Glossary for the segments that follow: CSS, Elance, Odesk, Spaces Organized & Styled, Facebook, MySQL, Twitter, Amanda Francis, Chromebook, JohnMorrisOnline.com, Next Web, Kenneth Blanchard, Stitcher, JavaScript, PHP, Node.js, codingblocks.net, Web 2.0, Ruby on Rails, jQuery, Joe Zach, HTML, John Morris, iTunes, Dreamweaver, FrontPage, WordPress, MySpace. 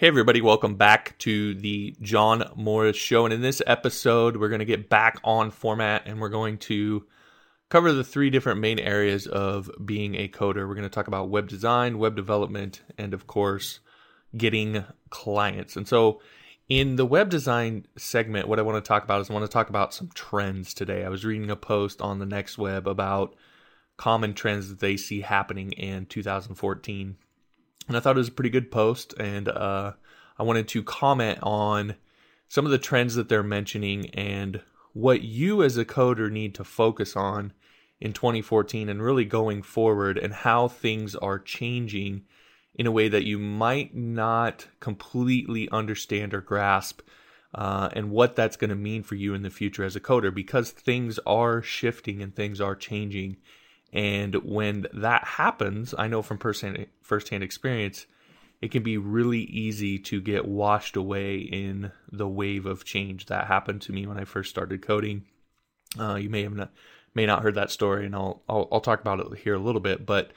Hey everybody, welcome back to the John Morris Show. And in this episode, we're going to get back on format and we're going to cover the three different main areas of being a coder. We're going to talk about web design, web development, and of course, getting clients. And so in the web design segment, what I want to talk about is I want to talk about some trends today. I was reading a post on the Next Web about common trends that they see happening in 2014. And I thought it was a pretty good post, and I wanted to comment on some of the trends that they're mentioning and what you as a coder need to focus on in 2014 and really going forward, and how things are changing in a way that you might not completely understand or grasp, and what that's going to mean for you in the future as a coder, because things are shifting and things are changing. And when that happens, I know from firsthand experience, it can be really easy to get washed away in the wave of change. That happened to me when I first started coding. You may not heard that story, and I'll talk about it here a little bit. But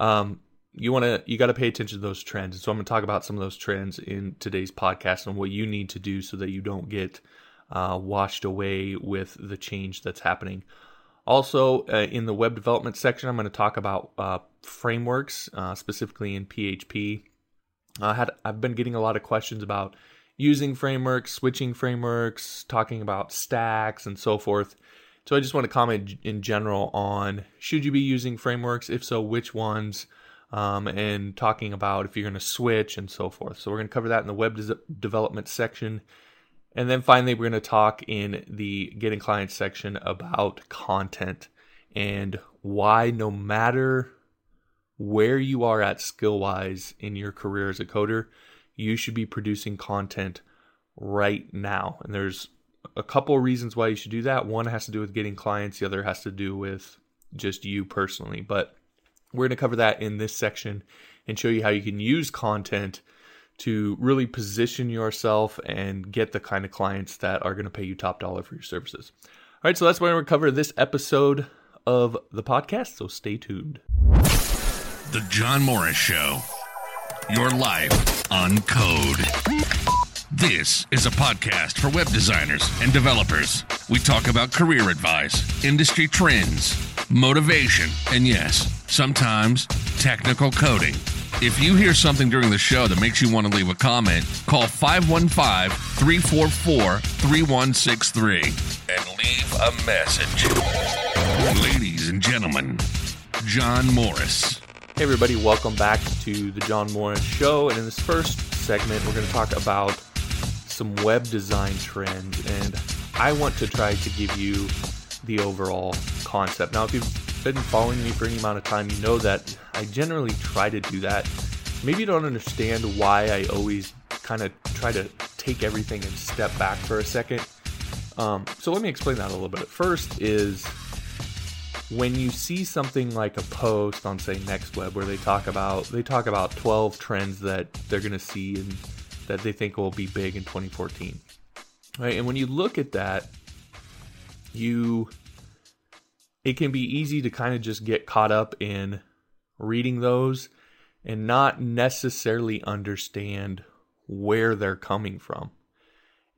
you got to pay attention to those trends. And so I'm going to talk about some of those trends in today's podcast and what you need to do so that you don't get washed away with the change that's happening. Also, in the web development section, I'm going to talk about frameworks, specifically in PHP. I've been getting a lot of questions about using frameworks, switching frameworks, talking about stacks, and so forth. So I just want to comment in general on, should you be using frameworks? If so, which ones? And talking about if you're going to switch and so forth. So we're going to cover that in the web development section. And then finally, we're going to talk in the Getting Clients section about content and why, no matter where you are at skill-wise in your career as a coder, you should be producing content right now. And there's a couple of reasons why you should do that. One has to do with getting clients. The other has to do with just you personally. But we're going to cover that in this section and show you how you can use content to really position yourself and get the kind of clients that are going to pay you top dollar for your services. All right, so that's where we cover this episode of the podcast, so stay tuned. The John Morris Show, your life on code. This is a podcast for web designers and developers. We talk about career advice, industry trends, motivation, and yes, sometimes technical coding. If you hear something during the show that makes you want to leave a comment, call 515-344-3163 and leave a message. Ladies and gentlemen, John Morris. Hey everybody, welcome back to the John Morris Show. And in this first segment, we're going to talk about some web design trends. And I want to try to give you the overall concept. Now, if you've been following me for any amount of time, you know that I generally try to do that. Maybe you don't understand why I always kind of try to take everything and step back for a second. So let me explain that a little bit. First is, when you see something like a post on, say, Next Web, where they talk about 12 trends that they're going to see and that they think will be big in 2014, right? And when you look at that, it can be easy to kind of just get caught up in reading those and not necessarily understand where they're coming from.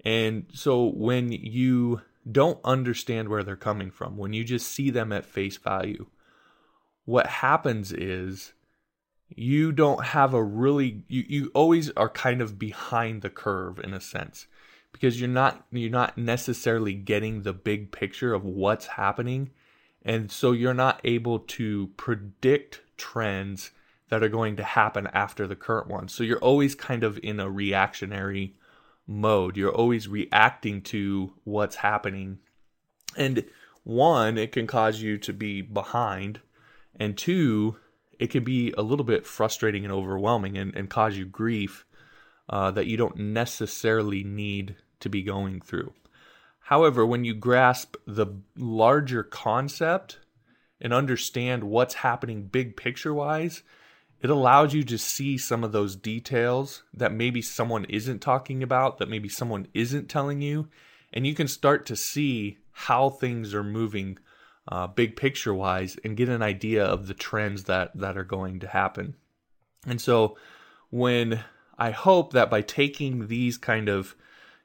And so when you don't understand where they're coming from, when you just see them at face value, what happens is you don't have a really, you always are kind of behind the curve in a sense, because you're not necessarily getting the big picture of what's happening. And so you're not able to predict trends that are going to happen after the current one. So you're always kind of in a reactionary mode. You're always reacting to what's happening. And one, it can cause you to be behind. And two, it can be a little bit frustrating and overwhelming and cause you grief that you don't necessarily need to be going through. However, when you grasp the larger concept and understand what's happening big picture-wise, it allows you to see some of those details that maybe someone isn't talking about, that maybe someone isn't telling you, and you can start to see how things are moving big picture-wise and get an idea of the trends that are going to happen. And so when I hope that by taking these kind of,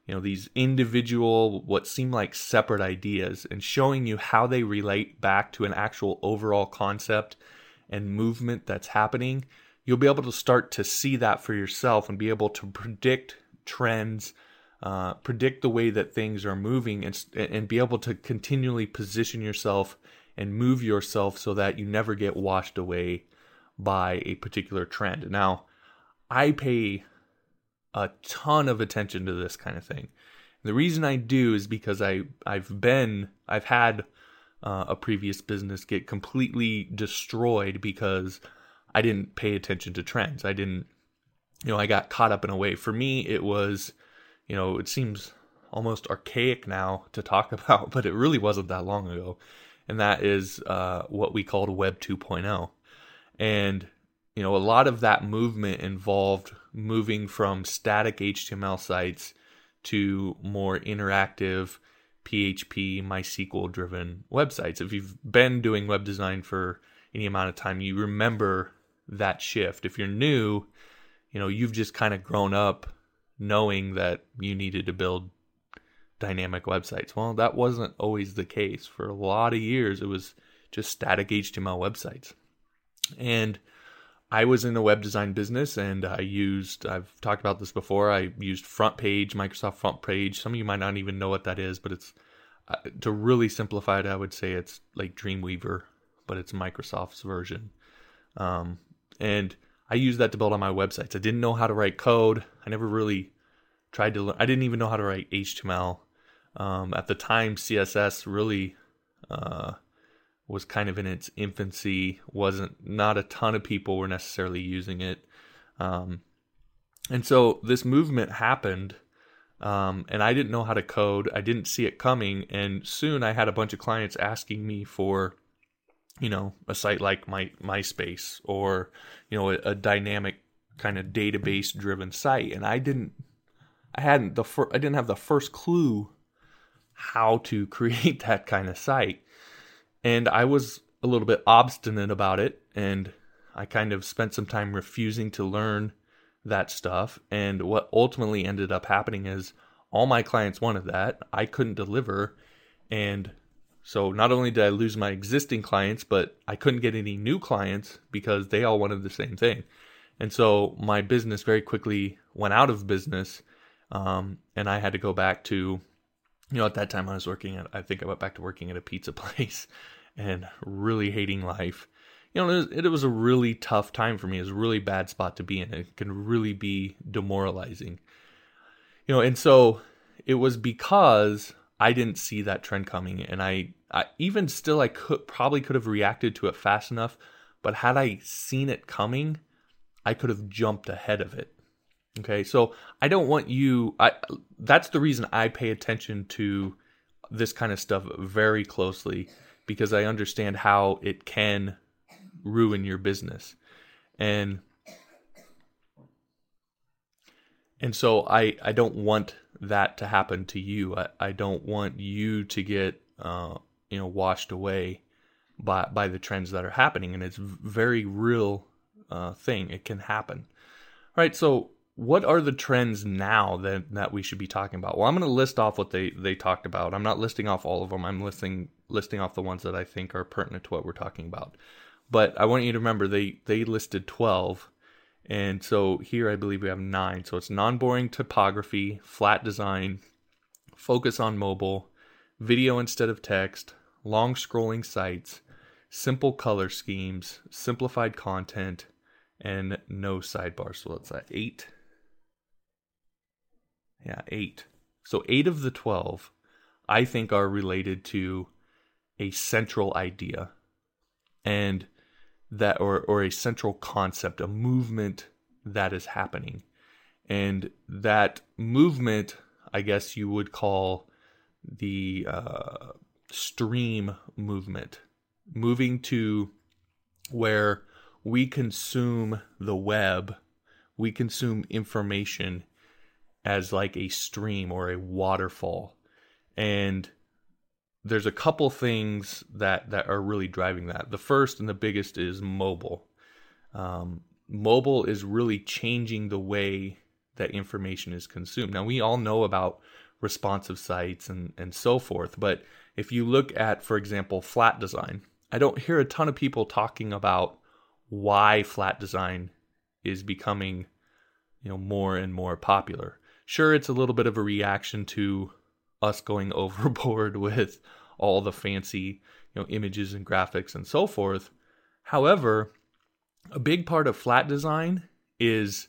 you know, these individual, what seem like separate ideas and showing you how they relate back to an actual overall concept and movement that's happening, you'll be able to start to see that for yourself and be able to predict trends, predict the way that things are moving, and be able to continually position yourself and move yourself so that you never get washed away by a particular trend. Now, I pay a ton of attention to this kind of thing. The reason I do is because I've had a previous business get completely destroyed because I didn't pay attention to trends. I got caught up in a way. For me, it was, it seems almost archaic now to talk about, but it really wasn't that long ago. And that is what we called Web 2.0. And a lot of that movement involved moving from static HTML sites to more interactive PHP, MySQL driven websites. If you've been doing web design for any amount of time, you remember that shift. If you're new, you've just kind of grown up knowing that you needed to build dynamic websites. Well, that wasn't always the case. For a lot of years, it was just static HTML websites. And I was in a web design business, and I've talked about this before, I used FrontPage, Microsoft FrontPage. Some of you might not even know what that is, but it's, to really simplify it, I would say it's like Dreamweaver, but it's Microsoft's version. And I used that to build on my websites. I didn't know how to write code. I never really tried to learn. I didn't even know how to write HTML. At the time, CSS really was kind of in its infancy, not a ton of people were necessarily using it. And so this movement happened, and I didn't know how to code. I didn't see it coming. And soon I had a bunch of clients asking me for, a site like MySpace or, a dynamic kind of database driven site. And I didn't have the first clue how to create that kind of site. And I was a little bit obstinate about it, and I kind of spent some time refusing to learn that stuff. And what ultimately ended up happening is all my clients wanted that. I couldn't deliver. And so not only did I lose my existing clients, but I couldn't get any new clients because they all wanted the same thing. And so my business very quickly went out of business, and I had to go back to, at that time I went back to working at a pizza place and really hating life. It was a really tough time for me. It was a really bad spot to be in. It can really be demoralizing. And so it was because I didn't see that trend coming, and I could have reacted to it fast enough, but had I seen it coming, I could have jumped ahead of it. Okay, so I don't want you, that's the reason I pay attention to this kind of stuff very closely, because I understand how it can ruin your business. And so I don't want that to happen to you. I don't want you to get, washed away by the trends that are happening. And it's very real thing. It can happen. All right, so what are the trends now that we should be talking about? Well, I'm going to list off what they talked about. I'm not listing off all of them. I'm listing off the ones that I think are pertinent to what we're talking about. But I want you to remember they listed 12. And so here I believe we have 9. So it's non-boring typography, flat design, focus on mobile, video instead of text, long scrolling sites, simple color schemes, simplified content, and no sidebar. So let's say 8. Yeah, 8. So 8 of the 12, I think, are related to a central idea, and that, or a central concept, a movement that is happening. And that movement, I guess you would call the stream movement, moving to where we consume the web, we consume information as like a stream or a waterfall. And there's a couple things that are really driving that. The first and the biggest is mobile. Mobile is really changing the way that information is consumed. Now, we all know about responsive sites and so forth, but if you look at, for example, flat design, I don't hear a ton of people talking about why flat design is becoming, more and more popular. Sure, it's a little bit of a reaction to us going overboard with all the fancy, images and graphics and so forth. However, a big part of flat design is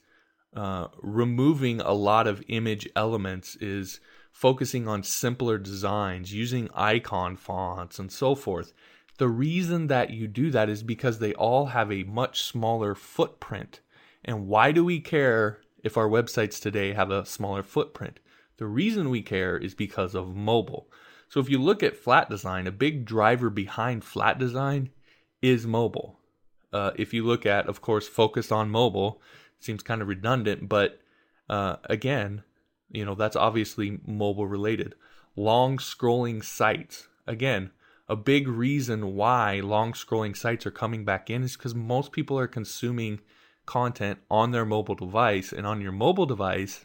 removing a lot of image elements, is focusing on simpler designs, using icon fonts and so forth. The reason that you do that is because they all have a much smaller footprint. And why do we care if our websites today have a smaller footprint? The reason we care is because of mobile. So if you look at flat design, a big driver behind flat design is mobile. If you look at, of course, focused on mobile, it seems kind of redundant, but again, that's obviously mobile related. Long scrolling sites. Again, a big reason why long scrolling sites are coming back in is because most people are consuming content on their mobile device, and on your mobile device,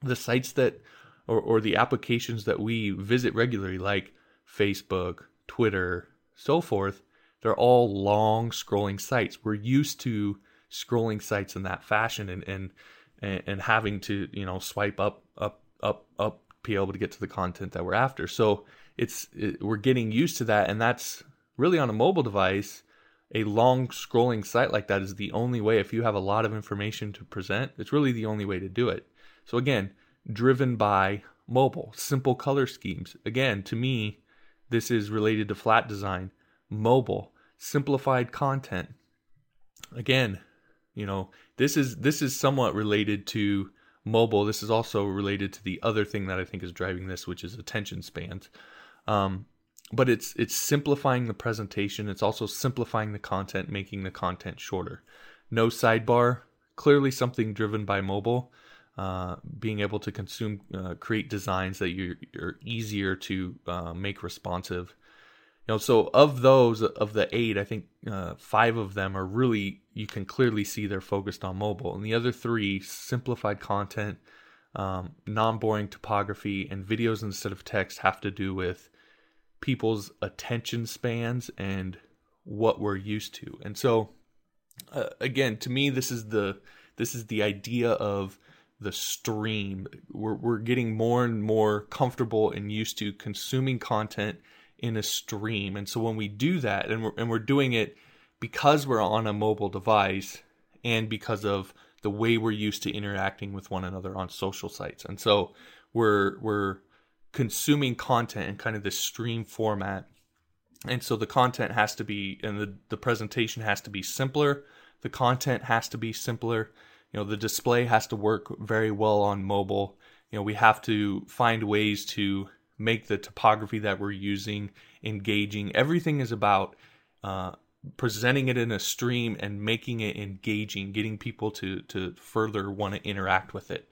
the sites that or the applications that we visit regularly, like Facebook, Twitter, so forth, they're all long scrolling sites. We're used to scrolling sites in that fashion and having to, swipe up, be able to get to the content that we're after. So we're getting used to that, and that's really on a mobile device. A long scrolling site like that is the only way. If you have a lot of information to present, it's really the only way to do it. So again, driven by mobile, simple color schemes. Again, to me, this is related to flat design. Mobile, simplified content. Again, this is somewhat related to mobile. This is also related to the other thing that I think is driving this, which is attention spans. But it's simplifying the presentation. It's also simplifying the content, making the content shorter. No sidebar, clearly something driven by mobile. Being able to consume, create designs that you're easier to make responsive. So of those, of the 8, I think 5 of them are really, you can clearly see they're focused on mobile. And the other 3, simplified content, non-boring typography, and videos instead of text have to do with people's attention spans and what we're used to. And so again, to me, this is the idea of the stream. We're getting more and more comfortable and used to consuming content in a stream. And so when we do that, and we're doing it because we're on a mobile device and because of the way we're used to interacting with one another on social sites. And so we're consuming content in kind of this stream format. And so the content has to be, and the presentation has to be simpler. The content has to be simpler. The display has to work very well on mobile. We have to find ways to make the typography that we're using engaging. Everything is about presenting it in a stream and making it engaging, getting people to further want to interact with it.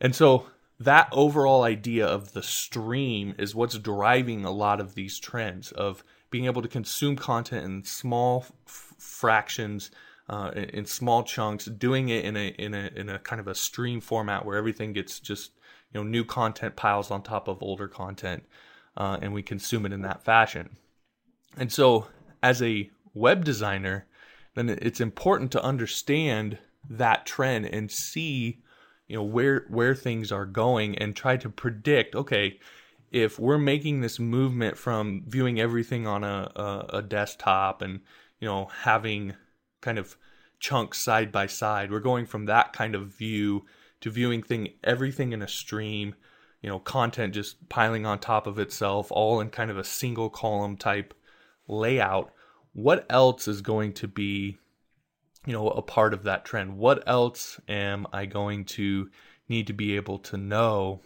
And so that overall idea of the stream is what's driving a lot of these trends of being able to consume content in small fractions, in small chunks, doing it in a kind of a stream format where everything gets just new content piles on top of older content, and we consume it in that fashion. And so as a web designer, then it's important to understand that trend and see where things are going and try to predict, okay, if we're making this movement from viewing everything on a desktop and having kind of chunks side by side, we're going from that kind of view to everything in a stream, content just piling on top of itself, all in kind of a single column type layout. What else is going to be a part of that trend? What else am I going to need to be able to know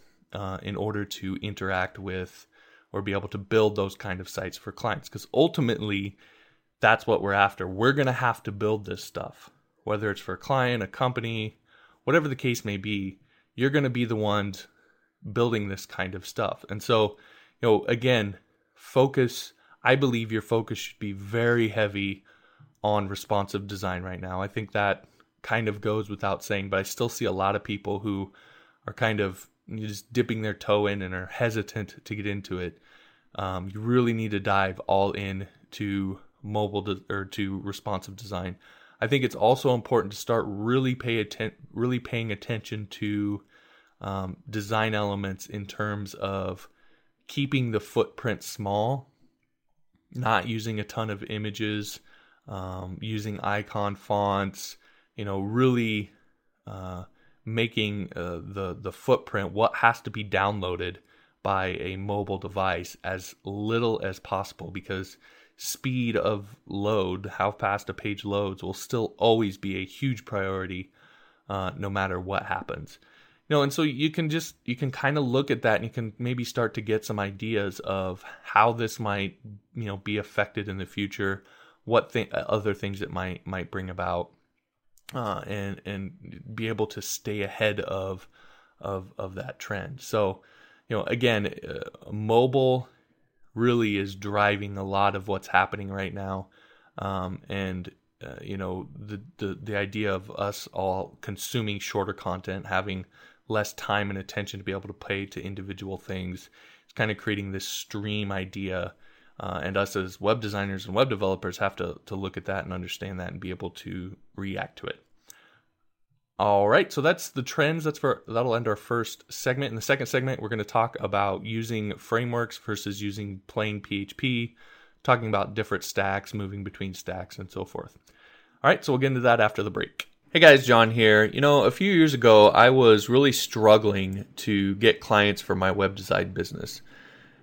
in order to interact with or be able to build those kind of sites for clients? Because ultimately, that's what we're after. We're going to have to build this stuff, whether it's for a client, a company, whatever the case may be. You're going to be the ones building this kind of stuff. And so, again, focus. I believe your focus should be very heavy on responsive design right now. I think that kind of goes without saying, but I still see a lot of people who are kind of just dipping their toe in and are hesitant to get into it. You really need to dive all in to mobile to responsive design. I think it's also important to start really paying attention to design elements in terms of keeping the footprint small, not using a ton of images, using icon fonts, really making the footprint, what has to be downloaded by a mobile device, as little as possible, because speed of load, how fast a page loads, will still always be a huge priority, no matter what happens. And so you can kind of look at that, and you can maybe start to get some ideas of how this might, be affected in the future, what other things it might bring about, and be able to stay ahead of that trend. So, again, mobile really is driving a lot of what's happening right now, the idea of us all consuming shorter content, having less time and attention to be able to pay to individual things. It's kind of creating this stream idea, and us as web designers and web developers have to look at that and understand that and be able to react to it. All right, so that's the trends. That'll end our first segment. In the second segment, we're going to talk about using frameworks versus using plain PHP, talking about different stacks, moving between stacks, and so forth. All right, so we'll get into that after the break. Hey guys, John here. A few years ago, I was really struggling to get clients for my web design business.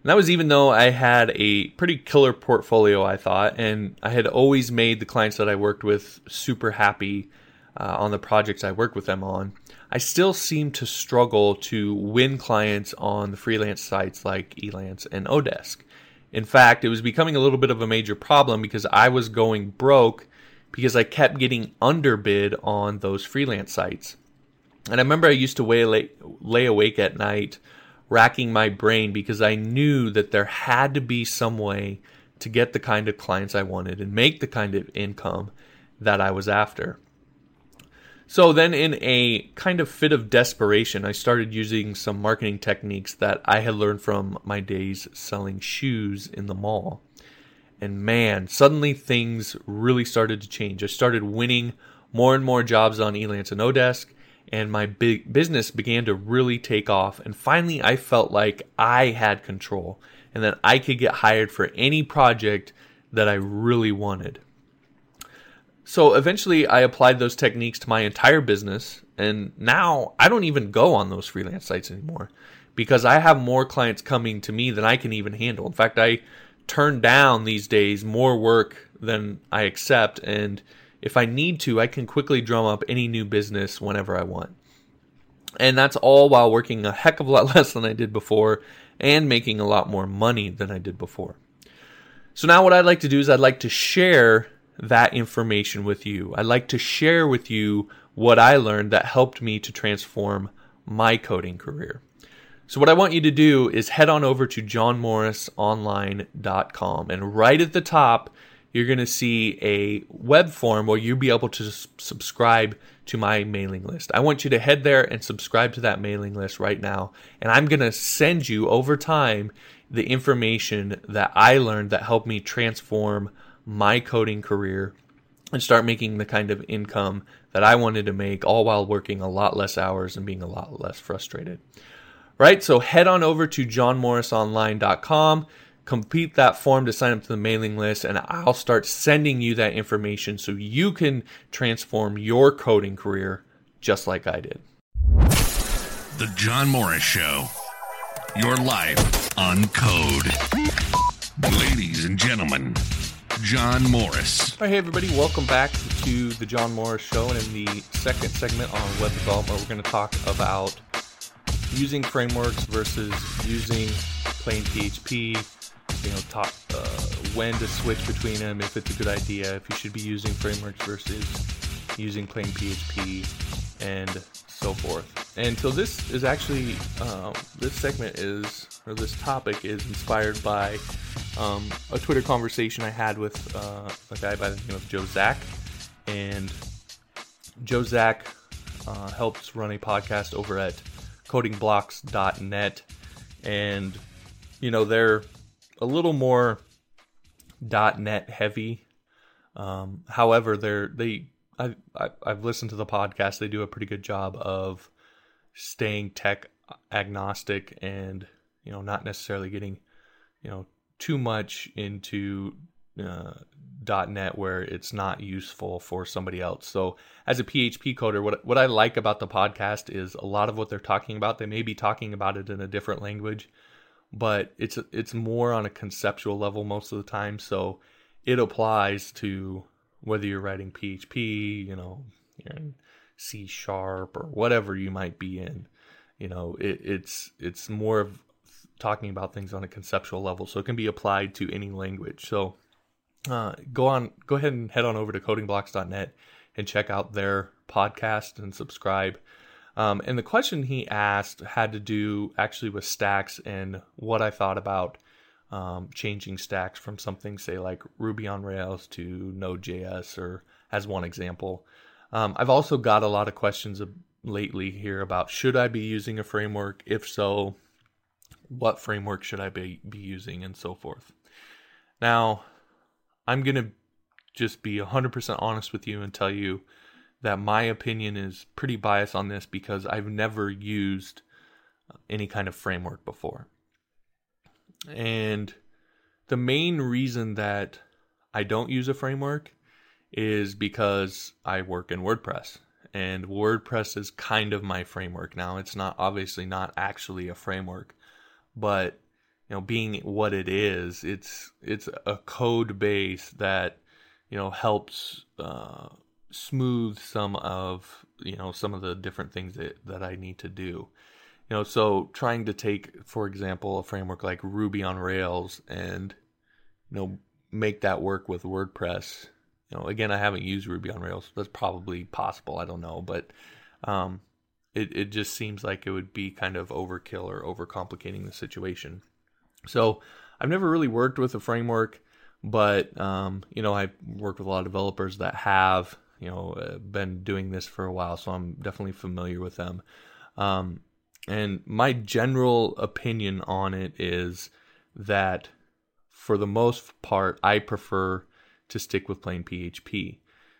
And that was even though I had a pretty killer portfolio, I thought, and I had always made the clients that I worked with super happy on the projects I worked with them on. I still seem to struggle to win clients on the freelance sites like Elance and Odesk. In fact, it was becoming a little bit of a major problem because I was going broke because I kept getting underbid on those freelance sites. And I remember I used to lay awake at night racking my brain because I knew that there had to be some way to get the kind of clients I wanted and make the kind of income that I was after. So then in a kind of fit of desperation, I started using some marketing techniques that I had learned from my days selling shoes in the mall. And man, suddenly things really started to change. I started winning more and more jobs on Elance and Odesk, and my big business began to really take off. And finally, I felt like I had control and that I could get hired for any project that I really wanted. So eventually I applied those techniques to my entire business, and now I don't even go on those freelance sites anymore because I have more clients coming to me than I can even handle. In fact, I turn down these days more work than I accept, and if I need to, I can quickly drum up any new business whenever I want. And that's all while working a heck of a lot less than I did before and making a lot more money than I did before. So now what I'd like to do is I'd like to share that information with you. I'd like to share with you what I learned that helped me to transform my coding career. So what I want you to do is head on over to JohnMorrisOnline.com, and right at the top, you're going to see a web form where you'll be able to subscribe to my mailing list. I want you to head there and subscribe to that mailing list right now, and I'm going to send you over time the information that I learned that helped me transform my coding career and start making the kind of income that I wanted to make, all while working a lot less hours and being a lot less frustrated. Right? So head on over to JohnMorrisOnline.com, complete that form to sign up to the mailing list, and I'll start sending you that information so you can transform your coding career just like I did. The John Morris Show. Your life on code. Ladies and gentlemen, John Morris. All right, hey everybody, welcome back to the John Morris Show. And in the second segment on web development, we're going to talk about using frameworks versus using plain PHP. When to switch between them, if it's a good idea, if you should be using frameworks versus using plain PHP, and so forth. And so this is actually this topic is inspired by a Twitter conversation I had with a guy by the name of Joe Zach, and Joe Zach helps run a podcast over at codingblocks.net, and you know, they're a little more .NET heavy. However, I've listened to the podcast. They do a pretty good job of staying tech agnostic and, you know, not necessarily getting, you know, too much into .NET where it's not useful for somebody else. So as a PHP coder, what I like about the podcast is a lot of what they're talking about, they may be talking about it in a different language, but it's more on a conceptual level most of the time. So it applies to whether you're writing PHP, you know, you're in C# or whatever you might be in. You know, it's more of talking about things on a conceptual level, so it can be applied to any language. So go ahead and head on over to codingblocks.net and check out their podcast and subscribe. And the question he asked had to do actually with stacks and what I thought about changing stacks from something, say, like Ruby on Rails to Node.js, or as one example. I've also got a lot of questions lately here about, should I be using a framework? If so, what framework should I be using, and so forth. Now, I'm going to just be 100% honest with you and tell you that my opinion is pretty biased on this, because I've never used any kind of framework before. And the main reason that I don't use a framework is because I work in WordPress, and WordPress is kind of my framework. Now, it's not obviously not actually a framework, but you know, being what it is, it's a code base that, you know, helps smooth some of, you know, some of the different things that I need to do. You know, so trying to take, for example, a framework like Ruby on Rails and, you know, make that work with WordPress. You know, again, I haven't used Ruby on Rails. That's probably possible. I don't know. But it just seems like it would be kind of overkill or overcomplicating the situation. So I've never really worked with a framework, but, you know, I've worked with a lot of developers that have, you know, been doing this for a while. So I'm definitely familiar with them. And my general opinion on it is that, for the most part, I prefer to stick with plain PHP.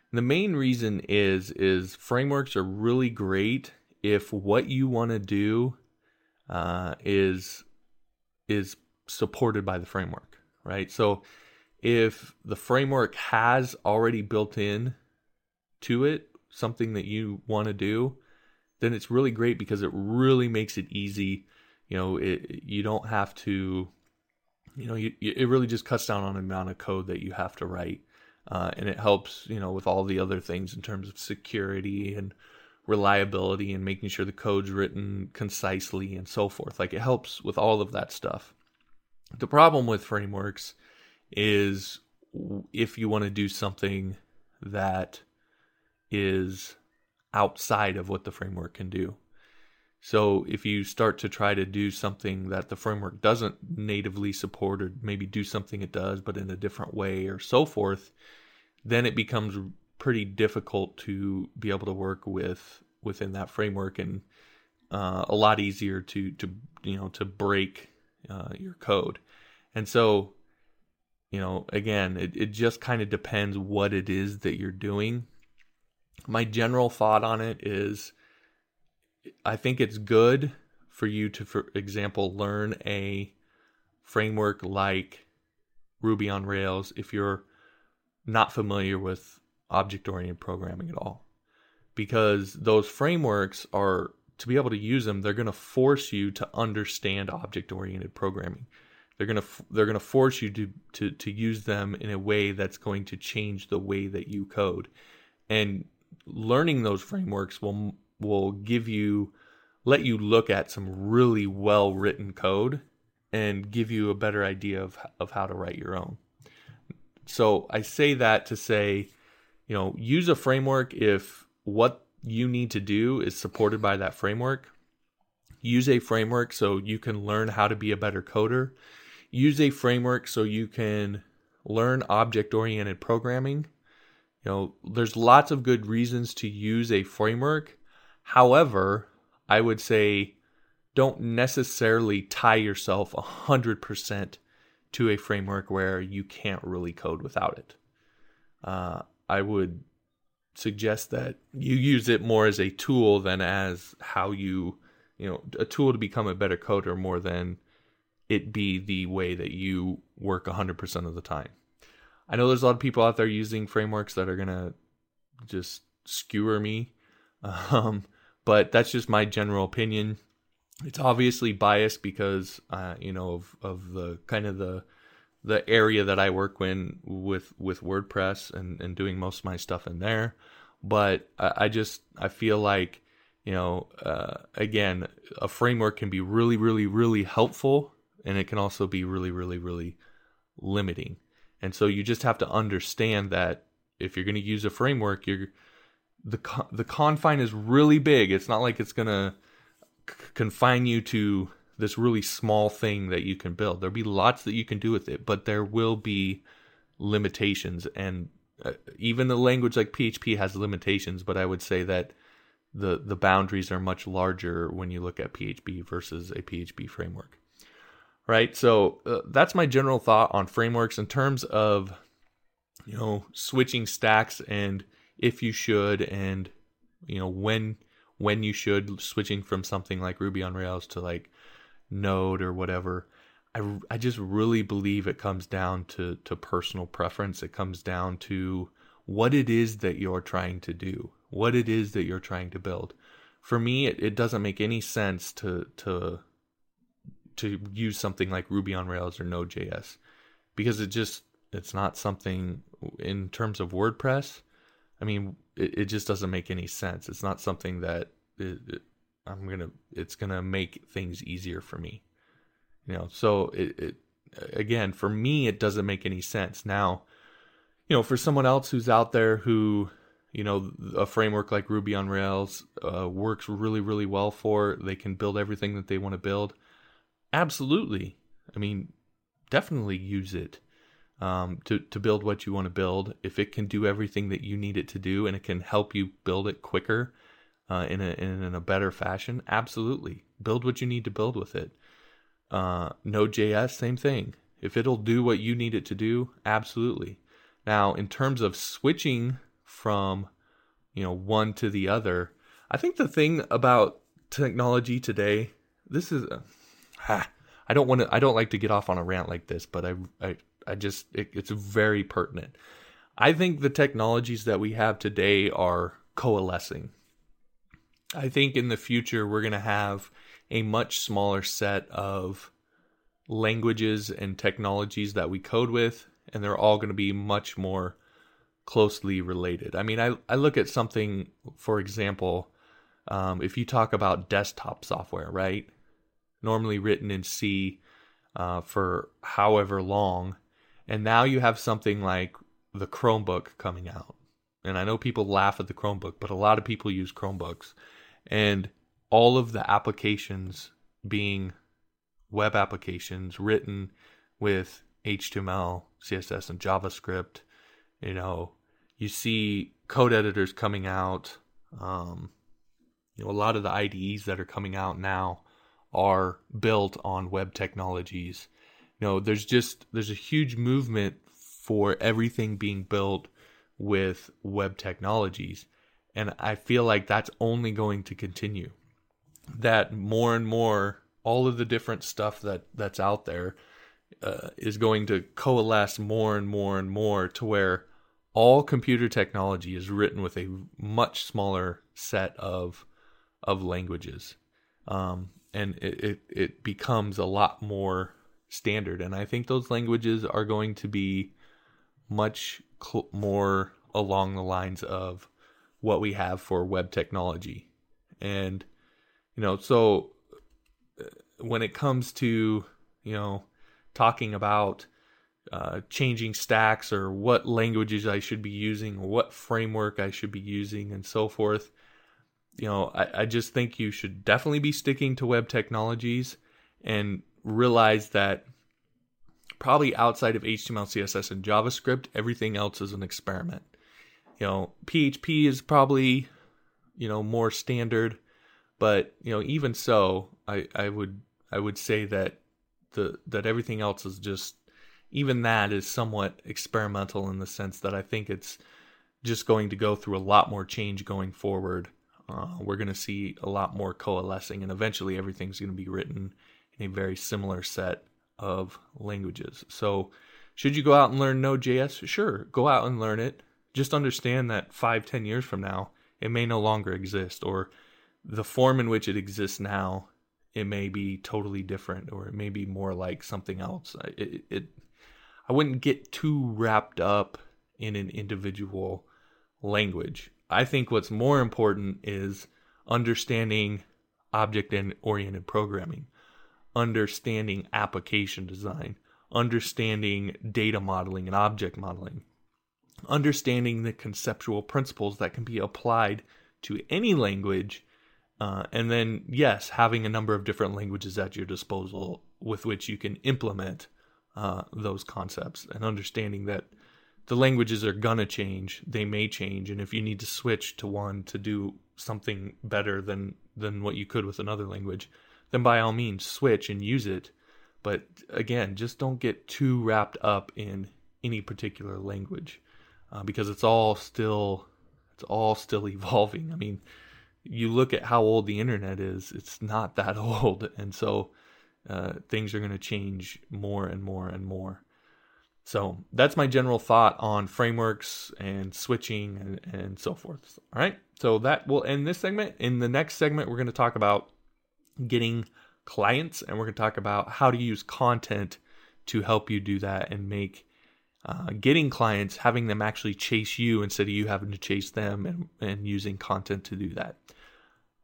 And the main reason is frameworks are really great if what you want to do is supported by the framework, right? So if the framework has already built in to it something that you want to do, then it's really great, because it really makes it easy. You know, you don't have to, you know, it really just cuts down on the amount of code that you have to write. And it helps, you know, with all the other things in terms of security and reliability and making sure the code's written concisely and so forth. Like, it helps with all of that stuff. The problem with frameworks is if you want to do something that is outside of what the framework can do. So if you start to try to do something that the framework doesn't natively support, or maybe do something it does but in a different way or so forth, then it becomes pretty difficult to be able to work within that framework, and a lot easier to break your code. And so, you know, again, it just kind of depends what it is that you're doing. My general thought on it is, I think it's good for you to, for example, learn a framework like Ruby on Rails if you're not familiar with object-oriented programming at all. Because those frameworks are, to be able to use them, they're going to force you to understand object-oriented programming. They're going to force you to use them in a way that's going to change the way that you code. And learning those frameworks will let you look at some really well-written code and give you a better idea of how to write your own. So I say that to say, you know, use a framework if what you need to do is supported by that framework. Use a framework so you can learn how to be a better coder. Use a framework so you can learn object-oriented programming. You know, there's lots of good reasons to use a framework. However, I would say don't necessarily tie yourself 100% to a framework where you can't really code without it. I would suggest that you use it more as a tool than as how you know, a tool to become a better coder more than it be the way that you work 100% of the time. I know there's a lot of people out there using frameworks that are going to just skewer me, but that's just my general opinion. It's obviously biased because, you know, of the kind of the area that I work in with WordPress and doing most of my stuff in there. But I feel like, you know, again, a framework can be really, really, really helpful, and it can also be really, really, really limiting. And so you just have to understand that if you're going to use a framework, the confine is really big. It's not like it's going to confine you to this really small thing that you can build. There'll be lots that you can do with it, but there will be limitations. And even a language like PHP has limitations, but I would say that the boundaries are much larger when you look at PHP versus a PHP framework. Right, so that's my general thought on frameworks in terms of, you know, switching stacks and if you should, and, you know, when you should, switching from something like Ruby on Rails to like Node or whatever. I just really believe it comes down to personal preference. It comes down to what it is that you're trying to do, what it is that you're trying to build. For me, it doesn't make any sense to use something like Ruby on Rails or Node.js, because it's not something in terms of WordPress. I mean, it just doesn't make any sense. It's not something that it's going to make things easier for me, you know? So it, again, for me, it doesn't make any sense. Now, you know, for someone else who's out there who, you know, a framework like Ruby on Rails works really, really well for, they can build everything that they want to build. Absolutely. I mean, definitely use it to build what you want to build. If it can do everything that you need it to do and it can help you build it quicker in a better fashion, absolutely. Build what you need to build with it. Node.js, same thing. If it'll do what you need it to do, absolutely. Now, in terms of switching from, you know, one to the other, I think the thing about technology today, this is... I don't like to get off on a rant like this, but I just, it's very pertinent. I think the technologies that we have today are coalescing. I think in the future, we're going to have a much smaller set of languages and technologies that we code with, and they're all going to be much more closely related. I mean, I look at something, for example, if you talk about desktop software, right? Normally written in C for however long. And now you have something like the Chromebook coming out. And I know people laugh at the Chromebook, but a lot of people use Chromebooks. And all of the applications being web applications written with HTML, CSS, and JavaScript. You know, you see code editors coming out. You know, a lot of the IDEs that are coming out now are built on web technologies. You know, there's a huge movement for everything being built with web technologies. And I feel like that's only going to continue. That more and more, all of the different stuff that's out there is going to coalesce more and more and more to where all computer technology is written with a much smaller set of languages. And it becomes a lot more standard. And I think those languages are going to be much more along the lines of what we have for web technology. And, you know, so when it comes to, you know, talking about changing stacks or what languages I should be using, what framework I should be using and so forth, you know, I just think you should definitely be sticking to web technologies and realize that probably outside of HTML, CSS, and JavaScript, everything else is an experiment. You know, PHP is probably, you know, more standard, but, you know, even so, I would say that that everything else is just, even that is somewhat experimental in the sense that I think it's just going to go through a lot more change going forward. We're going to see a lot more coalescing, and eventually everything's going to be written in a very similar set of languages. So should you go out and learn Node.js? Sure, go out and learn it. Just understand that 5-10 years from now, it may no longer exist, or the form in which it exists now, it may be totally different, or it may be more like something else. I wouldn't get too wrapped up in an individual language. I think what's more important is understanding object-oriented programming, understanding application design, understanding data modeling and object modeling, understanding the conceptual principles that can be applied to any language, and then, yes, having a number of different languages at your disposal with which you can implement those concepts, and understanding that the languages are going to change, they may change, and if you need to switch to one to do something better than what you could with another language, then by all means switch and use it. But again, just don't get too wrapped up in any particular language, because it's all still evolving. I mean, you look at how old the internet is, it's not that old, and so things are going to change more and more and more. So that's my general thought on frameworks and switching and so forth. All right, so that will end this segment. In the next segment, we're going to talk about getting clients, and we're going to talk about how to use content to help you do that and make getting clients, having them actually chase you instead of you having to chase them, and using content to do that.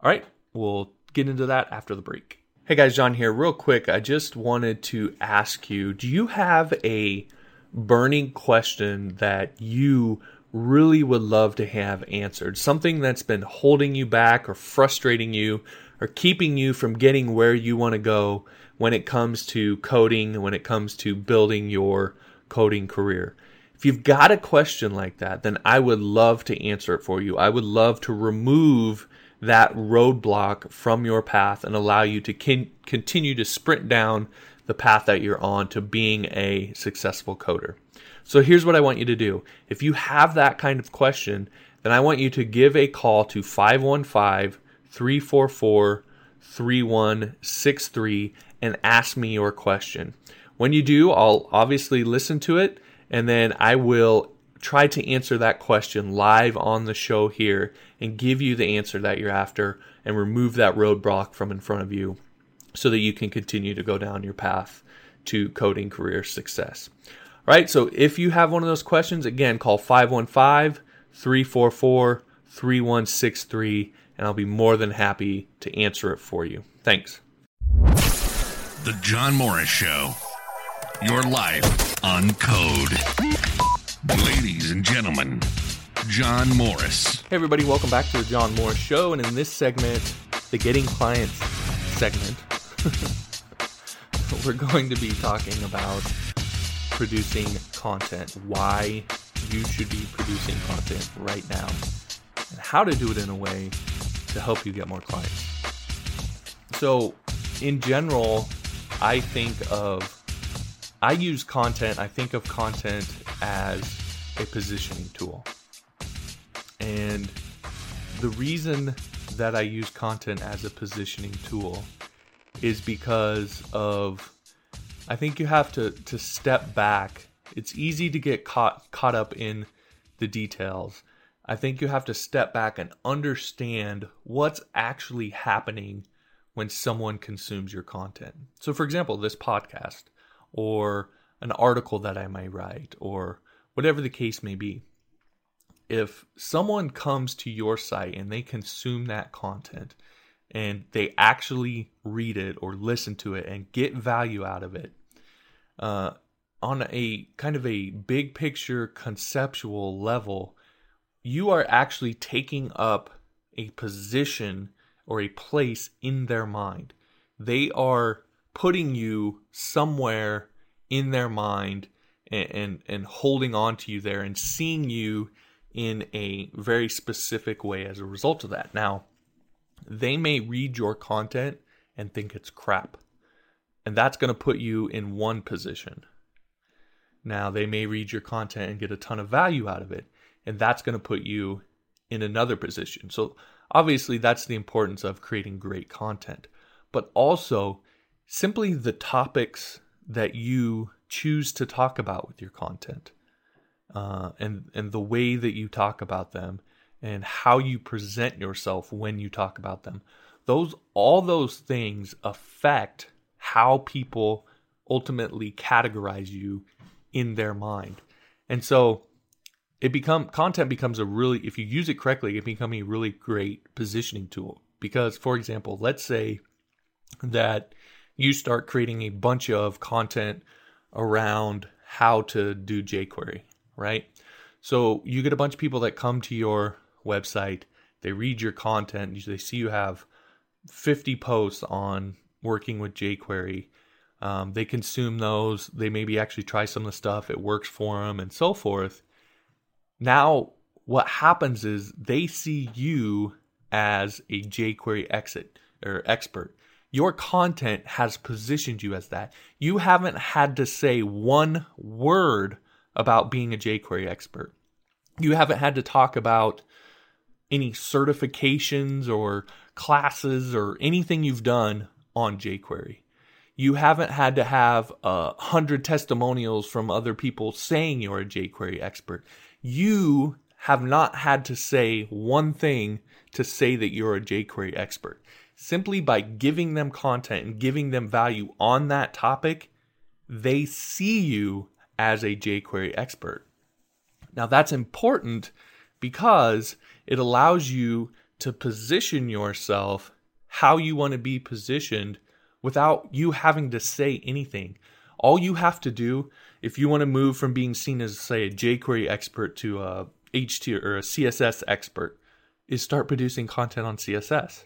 All right, we'll get into that after the break. Hey guys, John here. Real quick, I just wanted to ask you, do you have a burning question that you really would love to have answered? Something that's been holding you back or frustrating you or keeping you from getting where you want to go when it comes to coding, when it comes to building your coding career. If you've got a question like that, then I would love to answer it for you. I would love to remove that roadblock from your path and allow you to continue to sprint down the path that you're on to being a successful coder. So here's what I want you to do. If you have that kind of question, then I want you to give a call to 515-344-3163 and ask me your question. When you do, I'll obviously listen to it, and then I will try to answer that question live on the show here and give you the answer that you're after and remove that roadblock from in front of you so that you can continue to go down your path to coding career success. All right, so if you have one of those questions, again, call 515-344-3163, and I'll be more than happy to answer it for you. Thanks. The John Morris Show, your life on code. Ladies and gentlemen, John Morris. Hey everybody, welcome back to the John Morris Show, and in this segment, the Getting Clients segment, we're going to be talking about producing content, why you should be producing content right now, and how to do it in a way to help you get more clients. So, in general, I think of content as a positioning tool. And the reason that I use content as a positioning tool is because of, I think you have to step back. It's easy to get caught up in the details. I think you have to step back and understand what's actually happening when someone consumes your content. So for example, this podcast, or an article that I might write, or whatever the case may be. If someone comes to your site and they consume that content and they actually read it or listen to it and get value out of it, on a kind of a big picture conceptual level, you are actually taking up a position or a place in their mind. They are putting you somewhere in their mind and holding on to you there and seeing you in a very specific way as a result of that. Now, they may read your content and think it's crap, and that's going to put you in one position. Now, they may read your content and get a ton of value out of it, and that's going to put you in another position. So obviously, that's the importance of creating great content, but also simply the topics that you choose to talk about with your content, and the way that you talk about them and how you present yourself when you talk about them. All those things affect how people ultimately categorize you in their mind. And so if you use it correctly, it becomes a really great positioning tool. Because, for example, let's say that you start creating a bunch of content around how to do jQuery, right? So you get a bunch of people that come to your website, they read your content, they see you have 50 posts on working with jQuery. They consume those, they maybe actually try some of the stuff, it works for them, and so forth. Now, what happens is they see you as a jQuery expert. Your content has positioned you as that. You haven't had to say one word about being a jQuery expert. You haven't had to talk about any certifications or classes or anything you've done on jQuery. You haven't had to have 100 testimonials from other people saying you're a jQuery expert. You have not had to say one thing to say that you're a jQuery expert. Simply by giving them content and giving them value on that topic, they see you as a jQuery expert. Now that's important because it allows you to position yourself how you want to be positioned without you having to say anything. All you have to do, if you want to move from being seen as, say, a jQuery expert to a HTML or a CSS expert, is start producing content on CSS.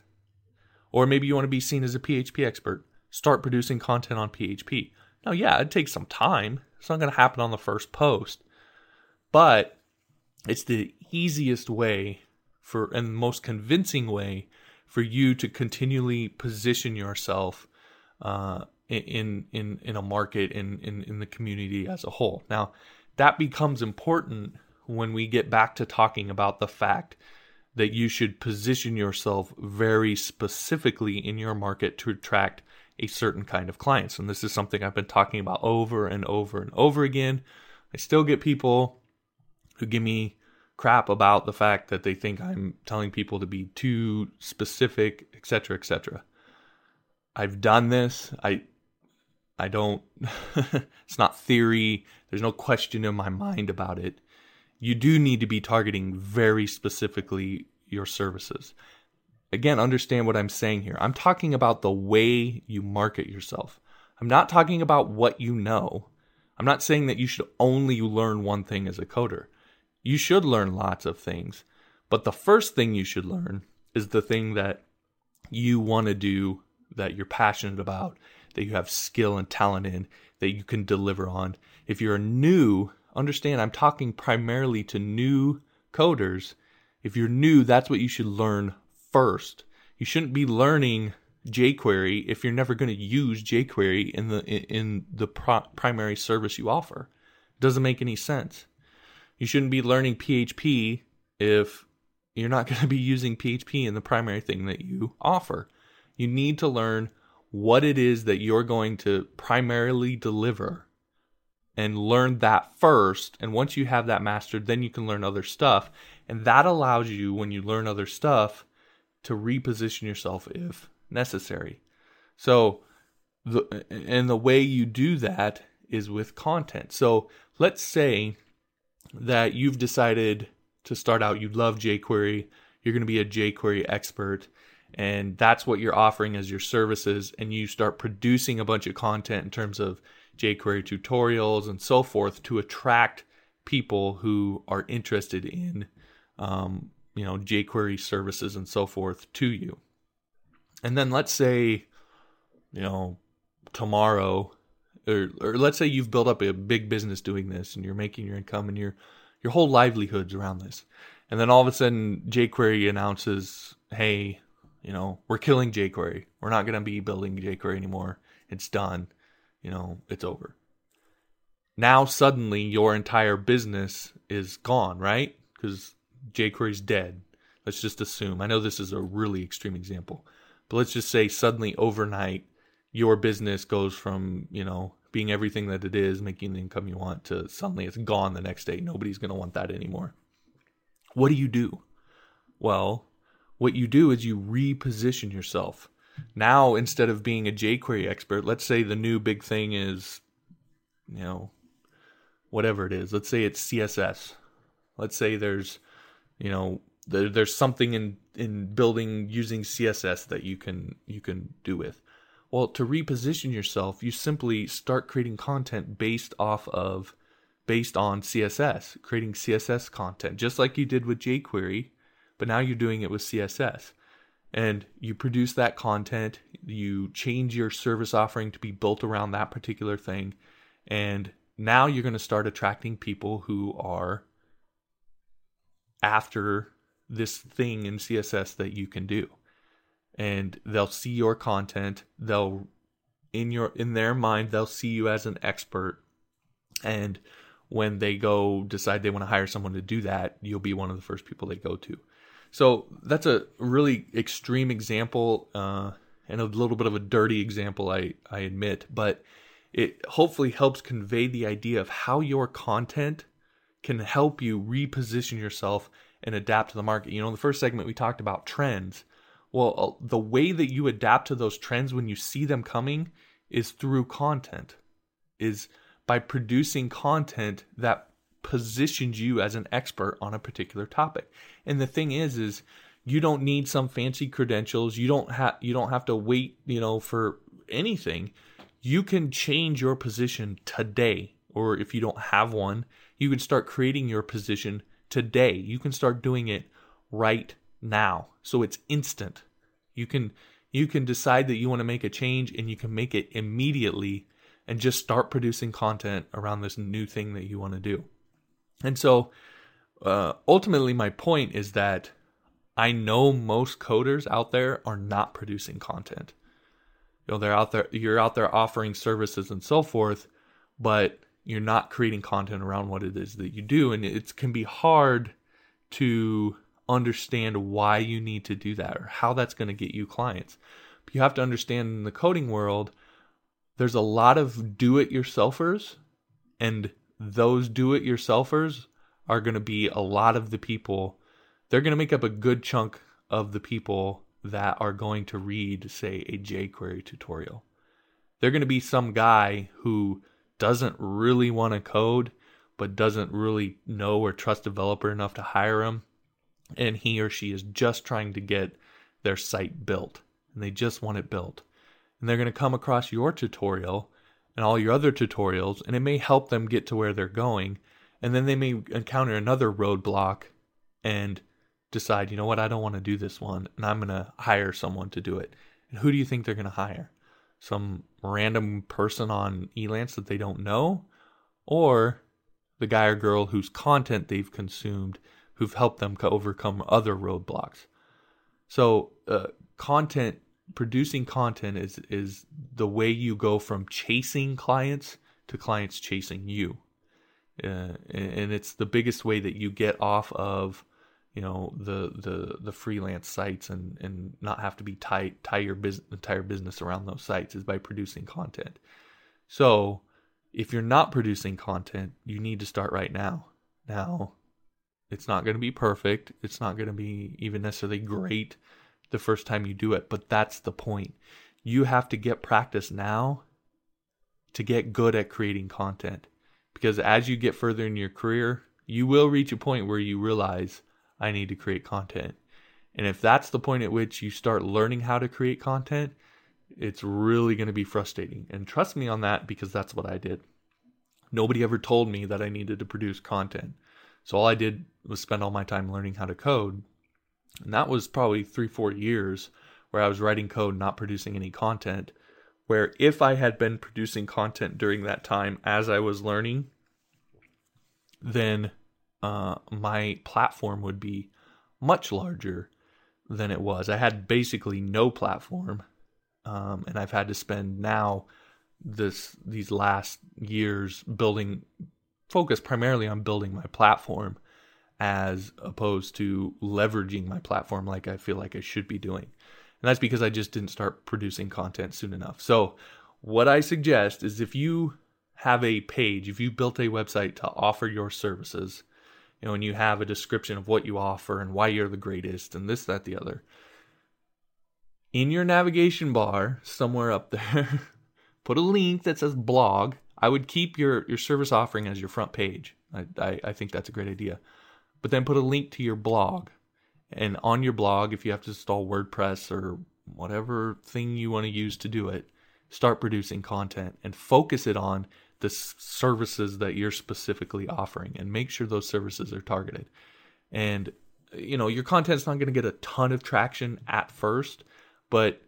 Or maybe you want to be seen as a PHP expert, start producing content on PHP. Now, yeah, it takes some time. It's not going to happen on the first post, but it's the easiest way and most convincing way for you to continually position yourself in a market, in the community as a whole. Now, that becomes important when we get back to talking about the fact that you should position yourself very specifically in your market to attract a certain kind of clients. And this is something I've been talking about over and over and over again. I still get people who give me crap about the fact that they think I'm telling people to be too specific, et cetera, et cetera. I've done this. I don't, it's not theory. There's no question in my mind about it. You do need to be targeting very specifically your services. Again, understand what I'm saying here. I'm talking about the way you market yourself. I'm not talking about what you know. I'm not saying that you should only learn one thing as a coder. You should learn lots of things, but the first thing you should learn is the thing that you want to do, that you're passionate about, that you have skill and talent in, that you can deliver on. If you're new, understand I'm talking primarily to new coders. If you're new, that's what you should learn first. You shouldn't be learning jQuery if you're never going to use jQuery in the primary service you offer. It doesn't make any sense. You shouldn't be learning PHP if you're not going to be using PHP in the primary thing that you offer. You need to learn what it is that you're going to primarily deliver and learn that first. And once you have that mastered, then you can learn other stuff. And that allows you, when you learn other stuff, to reposition yourself if necessary. So, the way you do that is with content. So let's say that you've decided to start out, you love jQuery, you're going to be a jQuery expert, and that's what you're offering as your services, and you start producing a bunch of content in terms of jQuery tutorials and so forth to attract people who are interested in jQuery services and so forth to you. And then let's say, tomorrow, or let's say you've built up a big business doing this, and you're making your income, and you're your whole livelihood's around this. And then all of a sudden, jQuery announces, hey, you know, we're killing jQuery. We're not going to be building jQuery anymore. It's done. You know, it's over. Now, suddenly, your entire business is gone, right? Because jQuery's dead. Let's just assume. I know this is a really extreme example. But let's just say suddenly overnight, your business goes from, you know, being everything that it is, making the income you want, to suddenly it's gone the next day. Nobody's going to want that anymore. What do you do? Well, what you do is you reposition yourself. Now, instead of being a jQuery expert, let's say the new big thing is, you know, whatever it is. Let's say it's CSS. Let's say there's, you know, there's something in building using CSS that you can do with. Well, to reposition yourself, you simply start creating content based on CSS, creating CSS content, just like you did with jQuery, but now you're doing it with CSS. And you produce that content, you change your service offering to be built around that particular thing, and now you're going to start attracting people who are after this thing in CSS that you can do. And they'll see your content, they'll in their mind they'll see you as an expert, and when they go decide they want to hire someone to do that, you'll be one of the first people they go to. So that's a really extreme example and a little bit of a dirty example, I admit, but it hopefully helps convey the idea of how your content can help you reposition yourself and adapt to the market. You know, in the first segment we talked about trends. Well, the way that you adapt to those trends when you see them coming is through content, is by producing content that positions you as an expert on a particular topic. And the thing is you don't need some fancy credentials. You don't have to wait, you know, for anything. You can change your position today, or if you don't have one, you can start creating your position today. You can start doing it right now. So it's instant. You can decide that you want to make a change, and you can make it immediately and just start producing content around this new thing that you want to do. And so ultimately my point is that I know most coders out there are not producing content. You know, you're out there offering services and so forth, but you're not creating content around what it is that you do. And it can be hard to understand why you need to do that or how that's going to get you clients. But you have to understand, in the coding world, there's a lot of do-it-yourselfers, and those do-it-yourselfers are going to be a lot of the people. They're going to make up a good chunk of the people that are going to read, say, a jQuery tutorial. They're going to be some guy who doesn't really want to code, but doesn't really know or trust developer enough to hire him. And he or she is just trying to get their site built, and they just want it built. And they're going to come across your tutorial and all your other tutorials, and it may help them get to where they're going. And then they may encounter another roadblock and decide, you know what, I don't want to do this one, and I'm going to hire someone to do it. And who do you think they're going to hire? Some random person on Elance that they don't know? Or the guy or girl whose content they've consumed, who've helped them overcome other roadblocks? So content, producing content is the way you go from chasing clients to clients chasing you. And it's the biggest way that you get off of, you know, the freelance sites and not have to be tie your entire business around those sites, is by producing content. So if you're not producing content, you need to start right now. Now, it's not going to be perfect. It's not going to be even necessarily great the first time you do it, but that's the point. You have to get practice now to get good at creating content, because as you get further in your career, you will reach a point where you realize, I need to create content. And if that's the point at which you start learning how to create content, it's really going to be frustrating. And trust me on that, because that's what I did. Nobody ever told me that I needed to produce content. So all I did was spend all my time learning how to code. And that was probably 3-4 years where I was writing code, not producing any content, where if I had been producing content during that time as I was learning, then my platform would be much larger than it was. I had basically no platform, and I've had to spend now these last years focused primarily on building my platform as opposed to leveraging my platform like I feel like I should be doing. And that's because I just didn't start producing content soon enough. So what I suggest is, if you have a page, if you built a website to offer your services, you know, and you have a description of what you offer and why you're the greatest and this, that, the other, in your navigation bar, somewhere up there, put a link that says blog. I would keep your service offering as your front page. I think that's a great idea. But then put a link to your blog. And on your blog, if you have to install WordPress or whatever thing you want to use to do it, start producing content and focus it on the services that you're specifically offering, and make sure those services are targeted. And, you know, your content's not going to get a ton of traction at first, but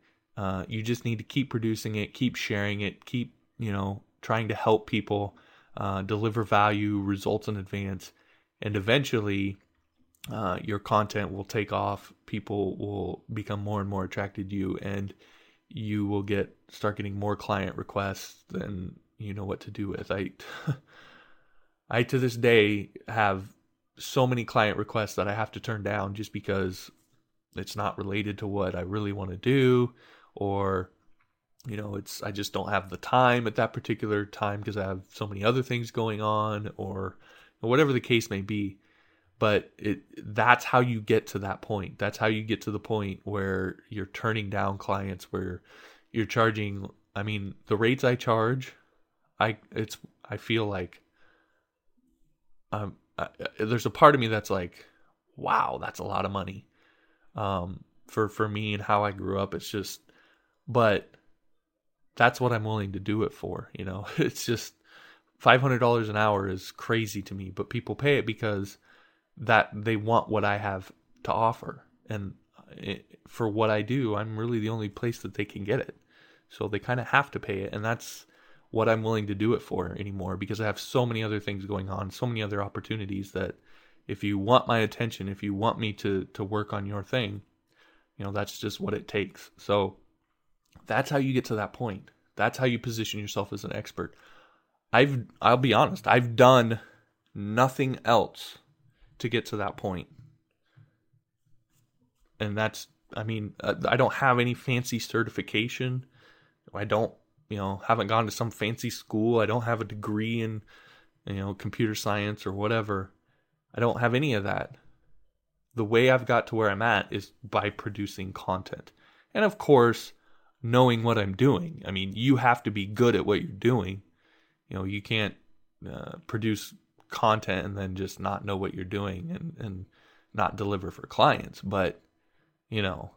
you just need to keep producing it, keep sharing it, keep, you know, trying to help people, deliver value, results in advance. And eventually, your content will take off. People will become more and more attracted to you, and you will start getting more client requests than you know what to do with. I to this day have so many client requests that I have to turn down just because it's not related to what I really want to do, or, you know, I just don't have the time at that particular time because I have so many other things going on, or whatever the case may be. But that's how you get to that point. That's how you get to the point where you're turning down clients, where you're charging. I mean, the rates I charge, I feel like there's a part of me that's like, wow, that's a lot of money for me and how I grew up. It's just, but that's what I'm willing to do it for. You know, it's just $500 an hour is crazy to me, but people pay it because that they want what I have to offer. And for what I do, I'm really the only place that they can get it. So they kind of have to pay it. And that's what I'm willing to do it for anymore, because I have so many other things going on, so many other opportunities, that if you want my attention, if you want me to work on your thing, you know, that's just what it takes. So that's how you get to that point. That's how you position yourself as an expert. I'll be honest, I've done nothing else to get to that point. And that's, I mean, I don't have any fancy certification. I don't, you know, haven't gone to some fancy school. I don't have a degree in, you know, computer science or whatever. I don't have any of that. The way I've got to where I'm at is by producing content. And of course, knowing what I'm doing. I mean, you have to be good at what you're doing. You know, you can't produce content and then just not know what you're doing and not deliver for clients. But, you know,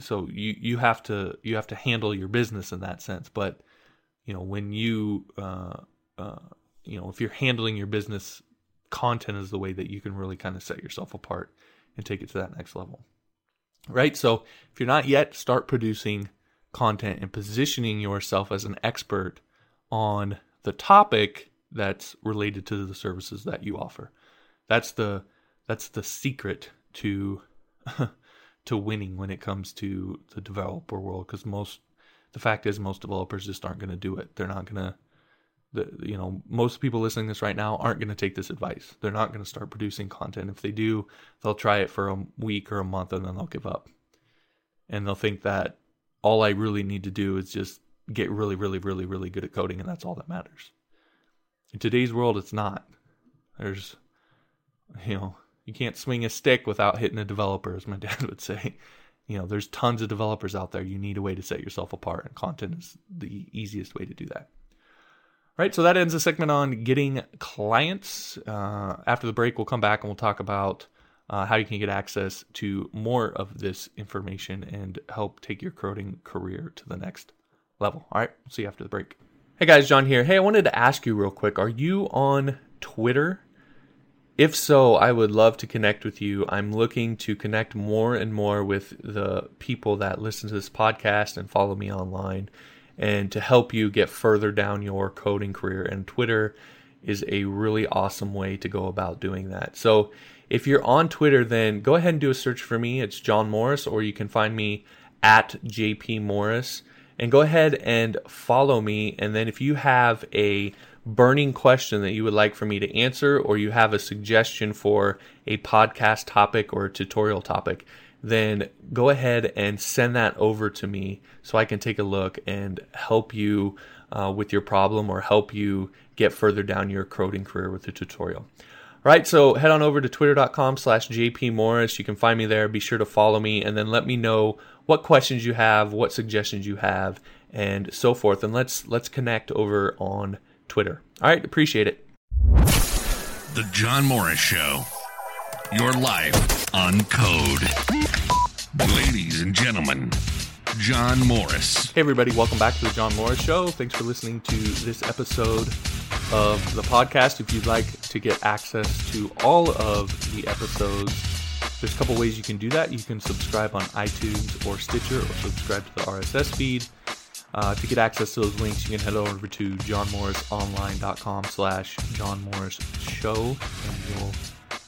so you have to handle your business in that sense. But, you know, when you you know, if you're handling your business, content is the way that you can really kind of set yourself apart and take it to that next level, right? So if you're not yet, start producing content and positioning yourself as an expert on the topic that's related to the services that you offer. That's the secret to winning when it comes to the developer world, because the fact is most developers just aren't going to do it. They're not going to, you know, most people listening to this right now aren't going to take this advice. They're not going to start producing content. If they do, they'll try it for a week or a month and then they'll give up. And they'll think that all I really need to do is just get really, really, really, really good at coding, and that's all that matters. In today's world, it's not. There's, you know, you can't swing a stick without hitting a developer, as my dad would say. You know, there's tons of developers out there. You need a way to set yourself apart, and content is the easiest way to do that. All right, so that ends the segment on getting clients. After the break, we'll come back and we'll talk about how you can get access to more of this information and help take your coding career to the next level. All right, see you after the break. Hey guys, John here. Hey, I wanted to ask you real quick, are you on Twitter? If so, I would love to connect with you. I'm looking to connect more and more with the people that listen to this podcast and follow me online, and to help you get further down your coding career. And Twitter is a really awesome way to go about doing that. So if you're on Twitter, then go ahead and do a search for me. It's John Morris, or you can find me at JP Morris. And go ahead and follow me. And then if you have a burning question that you would like for me to answer, or you have a suggestion for a podcast topic or a tutorial topic, then go ahead and send that over to me so I can take a look and help you with your problem, or help you get further down your coding career with a tutorial. All right, so head on over to twitter.com/JP Morris. You can find me there. Be sure to follow me, and then let me know what questions you have, what suggestions you have, and so forth. And let's connect over on Twitter. All right, appreciate it. The John Morris Show. Your life on code. Ladies and gentlemen, John Morris. Hey everybody, welcome back to the John Morris Show. Thanks for listening to this episode of the podcast. If you'd like to get access to all of the episodes, there's a couple ways you can do that. You can subscribe on iTunes or Stitcher, or subscribe to the RSS feed. To get access to those links, you can head over to JohnMorrisOnline.com/JohnMorrisShow, and you'll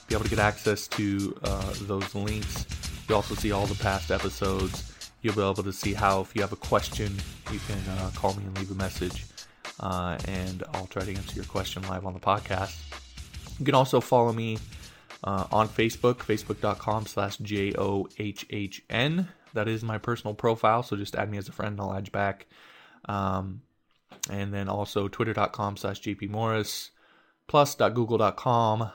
be able to get access to those links. You'll also see all the past episodes. You'll be able to see how, if you have a question, you can call me and leave a message. And I'll try to answer your question live on the podcast. You can also follow me on Facebook, facebook.com/JOHHN. That is my personal profile, so just add me as a friend and I'll add you back. And then also twitter.com/JP Morris, plus.google.com,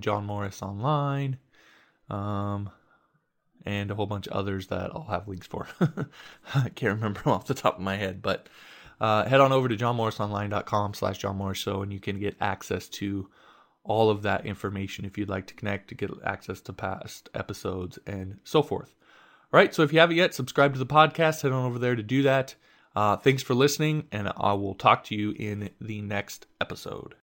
+John Morris Online, and a whole bunch of others that I'll have links for. I can't remember them off the top of my head, but... head on over to JohnMorrisOnline.com/JohnMorrisShow, and you can get access to all of that information if you'd like to connect, to get access to past episodes and so forth. All right, so if you haven't yet, subscribe to the podcast. Head on over there to do that. Thanks for listening, and I will talk to you in the next episode.